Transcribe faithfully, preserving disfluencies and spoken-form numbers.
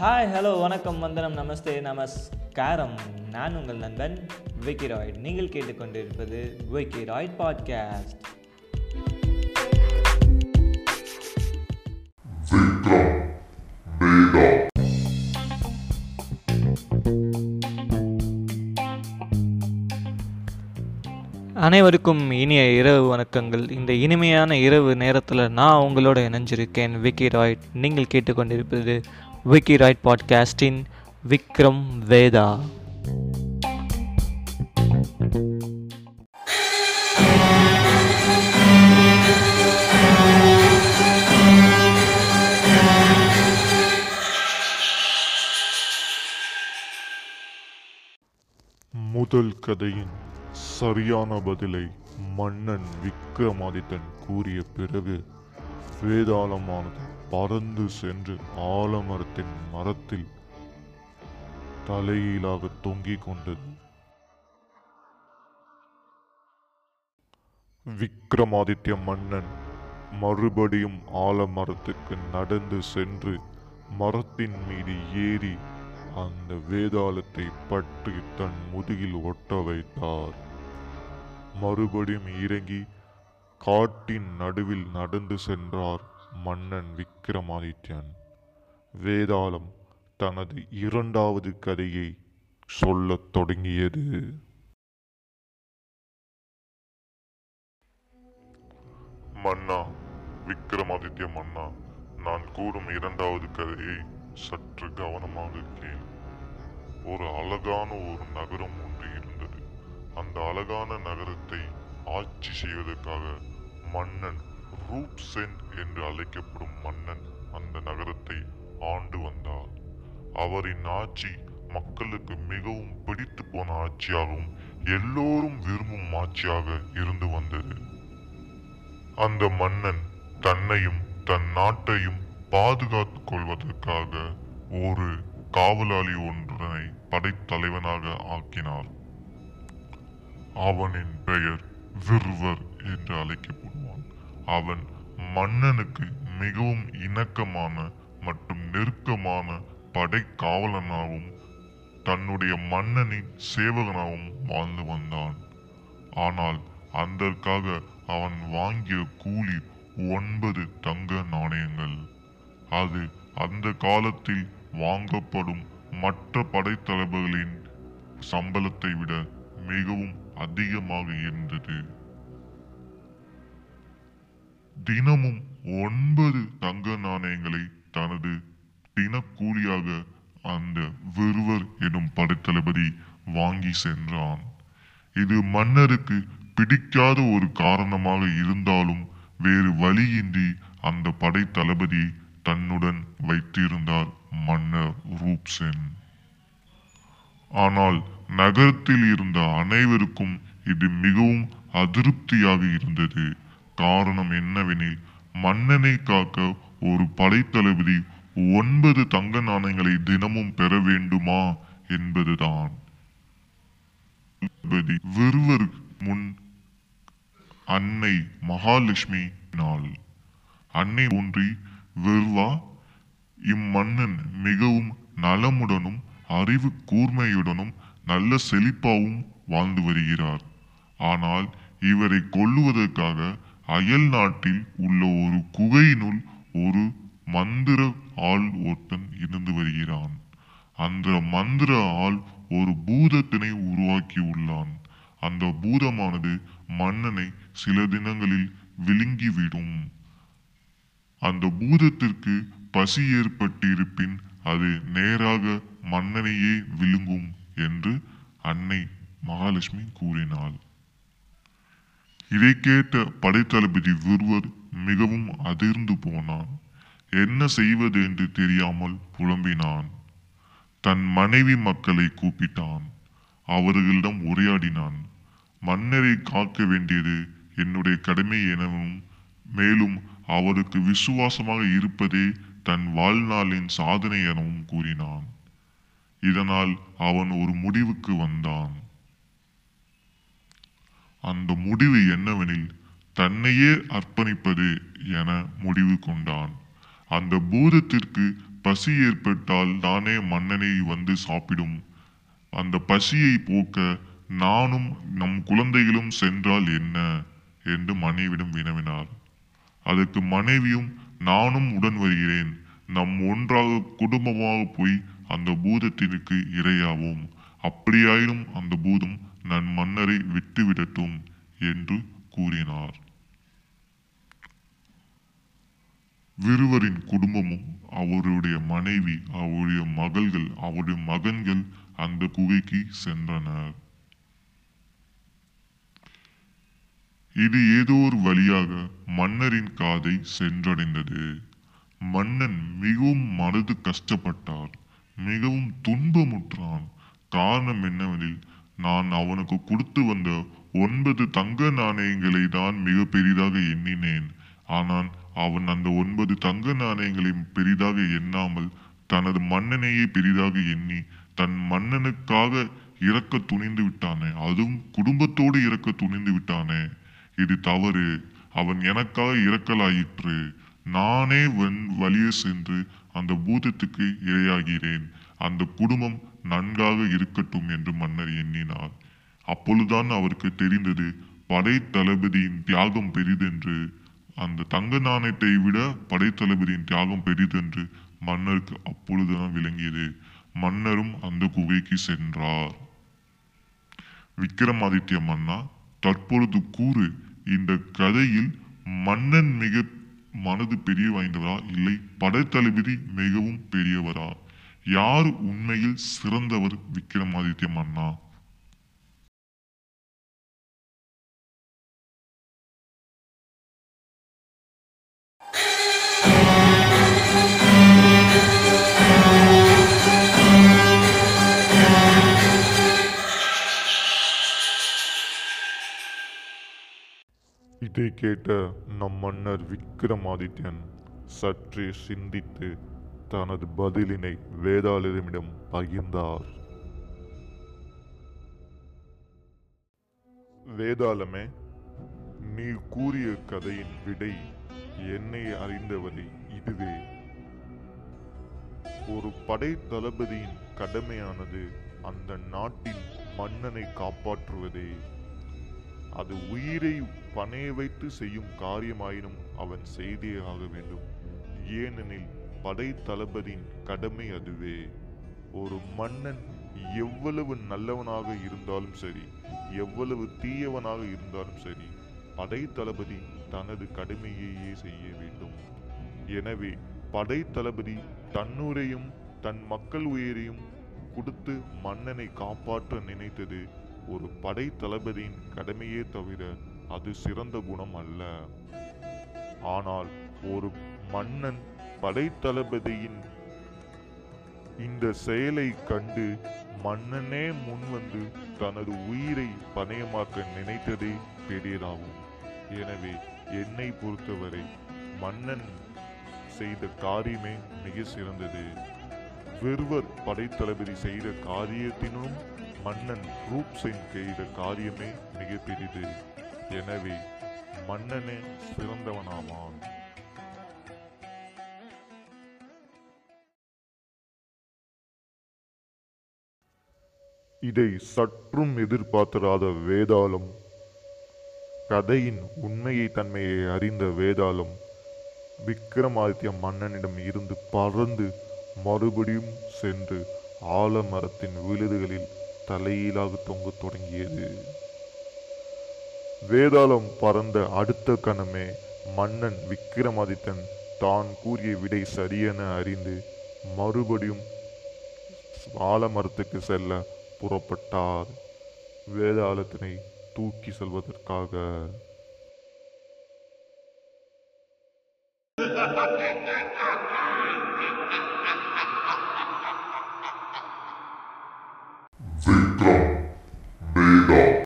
Hi, hello, வணக்கம், வந்தனம், நமஸ்தே, நமஸ்காரம். நான் உங்கள் நண்பன் விக்கிராய்ட். நீங்கள் கேட்டுக்கொண்டிருப்பது விக்கிராய்ட் பாட்காஸ்ட். அனைவருக்கும் இனிய இரவு வணக்கங்கள். இந்த இனிமையான இரவு நேரத்தில் நான் உங்களோட இணைஞ்சிருக்கேன் விக்கிராய்ட். நீங்கள் கேட்டுக்கொண்டிருப்பது விக்கிராய்ட் பாட்காஸ்டின் விக்ரம் வேதா. முதல் கதையின் சரியான பதிலை மன்னன் விக்ரமாதித்தன் கூறிய பிறகு வேதாளமானது பறந்து சென்று ஆலமரத்தின் மரத்தில் தலையிலாக தொங்கிக் கொண்டது. விக்ரமாதித்ய மன்னன் மறுபடியும் ஆலமரத்துக்கு நடந்து சென்று மரத்தின் மீது ஏறி அந்த வேதாளத்தை பற்றி தன் முதுகில் ஒட்ட வைத்தார். மறுபடியும் இறங்கி காட்டின் நடுவில் நடந்து சென்றார் மன்னன் விக்ரமாதித்யன். வேதாளம் தனது இரண்டாவது கதையை சொல்லத் தொடங்கியது. மன்னா, விக்ரமாதித்ய மன்னா, நான் கூறும் இரண்டாவது கதையை சற்று கவனமாக கேள். ஒரு அழகான ஒரு நகரம் ஒன்று இருந்தது. அந்த அழகான நகரத்தை ஆட்சி செய்வதற்காக மன்னன் ரூப் சென் என்று அழைக்கப்படும் மன்னன் அந்த நகரத்தை ஆண்டு வந்தார். அவரின் ஆட்சி மக்களுக்கு மிகவும் பிடித்து போன ஆட்சியாகவும் எல்லோரும் விரும்பும் ஆட்சியாக இருந்து வந்தது. அந்த மன்னன் தன்னையும் தன் நாட்டையும் பாதுகாத்துக் கொள்வதற்காக ஒரு காவலாளி ஒன்றனை படைத்தலைவனாக ஆக்கினார். அவனின் பெயர் விருவர் என்று அழைக்கப்படுவான். அவன் மன்னனுக்கு மிகவும் இணக்கமான மற்றும் நெருக்கமான படை காவலனாகவும் தன்னுடைய மன்னனின் சேவகனாகவும் வாழ்ந்து வந்தான். ஆனால் அதற்காக அவன் வாங்கிய கூலி ஒன்பது தங்க நாணயங்கள். அது அந்த காலத்தில் வாங்கப்படும் மற்ற படைத்தலைவர்களின் சம்பளத்தை விட மிகவும் அதிகமாக இருந்தது. தினமும் ஒன்பது தங்க நாணயங்களை தனது தினக்கூலியாக அந்த விருவர் எனும் படைத்தளபதி வாங்கி சென்றான். இது மன்னருக்கு பிடிக்காத ஒரு காரணமாக இருந்தாலும் வேறு வழியின்றி அந்த படைத்தளபதி தன்னுடன் வைத்திருந்தார் மன்னர் ரூப் சென். ஆனால் நகரத்தில் இருந்த அனைவருக்கும் இது மிகவும் அதிருப்தியாக இருந்தது. காரணம் என்னவெனில், மன்னனை காக்க ஒரு படைத்தளபதி ஒன்பது தங்க நாணயங்களை தினமும் பெற வேண்டுமா என்பதுதான். விருவர் முன் அன்னை மகாலட்சுமி நாள் அன்னை ஒன்றி விருவா, இம்மன்னன் மிகவும் நலமுடனும் அறிவு கூர்மையுடனும் நல்ல செழிப்பாகவும் வாழ்ந்து வருகிறார். ஆனால் இவரை கொல்லுவதற்காக அயல் நாட்டில் உள்ள ஒரு குகையினுள் ஒரு மந்திர ஆள் ஒருத்தன் இருந்து வருகிறான். அந்த மந்திர ஆள் ஒரு பூதத்தினை உருவாக்கி உள்ளான். அந்த பூதமானது மன்னனை சில தினங்களில் விழுங்கிவிடும். அந்த பூதத்திற்கு பசி ஏற்பட்டிருப்பின் அது நேராக மன்னனையே விழுங்கும் என்று அன்னை மகாலட்சுமி கூறினாள். இதை கேட்ட படைத்தளபதி விருவர் மிகவும் அதிர்ந்து போனான். என்ன செய்வது என்று தெரியாமல் புலம்பினான். தன் மனைவி மக்களை கூப்பிட்டான். அவர்களிடம் உரையாடினான். மன்னரை காக்க வேண்டியது என்னுடைய கடமை எனவும், மேலும் அவருக்கு விசுவாசமாக இருப்பதே தன் வாழ்நாளின் சாதனை எனவும் கூறினான். இதனால் அவன் ஒரு முடிவுக்கு வந்தான். அந்த முடிவு என்னவெனில், தன்னையே அர்ப்பணிப்பது என முடிவு கொண்டான். அந்த பூதத்திற்கு பசி ஏற்பட்டால் தானே மன்னனை வந்து சாப்பிடும். அந்த பசியை போக்க நானும் நம் குழந்தைகளும் சென்றால் என்ன என்று மனைவிடம் வினவினார். அதற்கு மனைவியும், நானும் உடன் வருகிறேன், நம் ஒன்றாக குடும்பமாக போய் அந்த பூதத்திற்கு இரையாவோம், அப்படியாயினும் அந்த பூதம் நன் மன்னரை விட்டுவிடட்டும் என்று கூறினார். விருவரின் குடும்பமும் அவருடைய மனைவி, அவருடைய மகள்கள், அவருடைய மகன்கள் அந்த குகைக்கு சென்றனர். இது ஏதோ ஒரு வழியாக மன்னரின் காதை சென்றடைந்தது. மன்னன் மிகவும் மனது கஷ்டப்பட்டார், மிகவும் துன்பமுற்றான். காரணம் என்னவெனில், நான் அவனுக்கு கொடுத்து வந்த ஒன்பது தங்க நாணயங்களை தான் மிக பெரிதாக எண்ணினேன். ஆனால் அவன் அந்த ஒன்பது தங்க நாணயங்களையும் பெரிதாக எண்ணாமல் தனது மன்னனையே பெரிதாக எண்ணி தன் மன்னனுக்காக இறக்க துணிந்து விட்டானே, அதுவும் குடும்பத்தோடு இறக்க துணிந்து விட்டானே, இது தவறு. அவன் எனக்காக இறக்கலாயிற்று. நானே வன் வழியே சென்று அந்த பூதத்துக்கு இரையாகிறேன், அந்த குடும்பம் நன்றாக இருக்கட்டும் என்று மன்னர் எண்ணினார். அப்பொழுதுதான் அவருக்கு தெரிந்தது படை தளபதியின் தியாகம் பெரிதென்று, அந்த தங்க நாணயத்தை விட படை தளபதியின் தியாகம் பெரிதென்று மன்னருக்கு அப்பொழுதுதான் விளங்கியது. மன்னரும் அந்த குகைக்கு சென்றார். விக்ரமாதித்ய மன்னா, தற்பொழுது கூறு, இந்த கதையில் மன்னன் மிக மனது பெரிய வாய்ந்தவரா, இல்லை படைத்தளபதி மிகவும் பெரியவரா? யார் உண்மையில் சிறந்தவர் விக்ரமாதித்ய மன்னா? இதை கேட்ட நம் மன்னர் விக்ரமாதித்யன் சற்றே சிந்தித்து தனது பதிலினை வேதாளரிடம் பகிர்ந்தார். வேதாளமே, நீ கூறிய கதையின் விடை என்னை அறிந்தவரை இதுவே. ஒரு படை தளபதியின் கடமையானது அந்த நாட்டின் மன்னனை காப்பாற்றுவதே. அது உயிரை பணைய வைத்து செய்யும் காரியமாயினும் அவன் செய்தே ஆக வேண்டும். ஏனெனில் படை தளபதியின் கடமை அதுவே. ஒரு மன்னன் எவ்வளவு நல்லவனாக இருந்தாலும் சரி, எவ்வளவு தீயவனாக இருந்தாலும் சரி, படை தளபதி தனது கடமையையே செய்ய வேண்டும். எனவே படை தளபதி தன்னுரையும் தன் மக்கள் உயிரையும் கொடுத்து மன்னனை காப்பாற்ற நினைத்தது ஒரு படை தளபதியின் கடமையே தவிர அது சிறந்த குணம் அல்ல. ஆனால் ஒரு மன்னன் படை தளபதியின் இந்த செயலை கண்டு மன்னனே முன்வந்து தனது உயிரை பணயமாக்க நினைத்ததே பெரியதாகும். எனவே என்னை பொறுத்தவரை மன்னன் செய்த காரியமே மிக சிறந்தது. விருவர் படை தளபதி செய்த காரியத்தினும் மன்னன் ரூப் சிங் செய்த காரியமே மிக பெரிது. எனவே மன்னனே சிறந்தவனாவான். இதை சற்றும் எதிர்பார்த்திராத வேதாளம், கதையின் உண்மையை தன்மையை அறிந்த வேதாளம் விக்ரமாதித்ய மன்னனிடம் இருந்து பறந்து மறுபடியும் சென்று ஆலமரத்தின் விழுதுகளில் தலையிலாக தொங்க தொடங்கியது. வேதாளம் பறந்த அடுத்த கணமே மன்னன் விக்ரமாதித்தன் தான் கூறிய விடை சரியென அறிந்து மறுபடியும் ஆலமரத்துக்கு செல்ல புறப்பட்டார், வேதாளத்தினை தூக்கி செல்வதற்காக.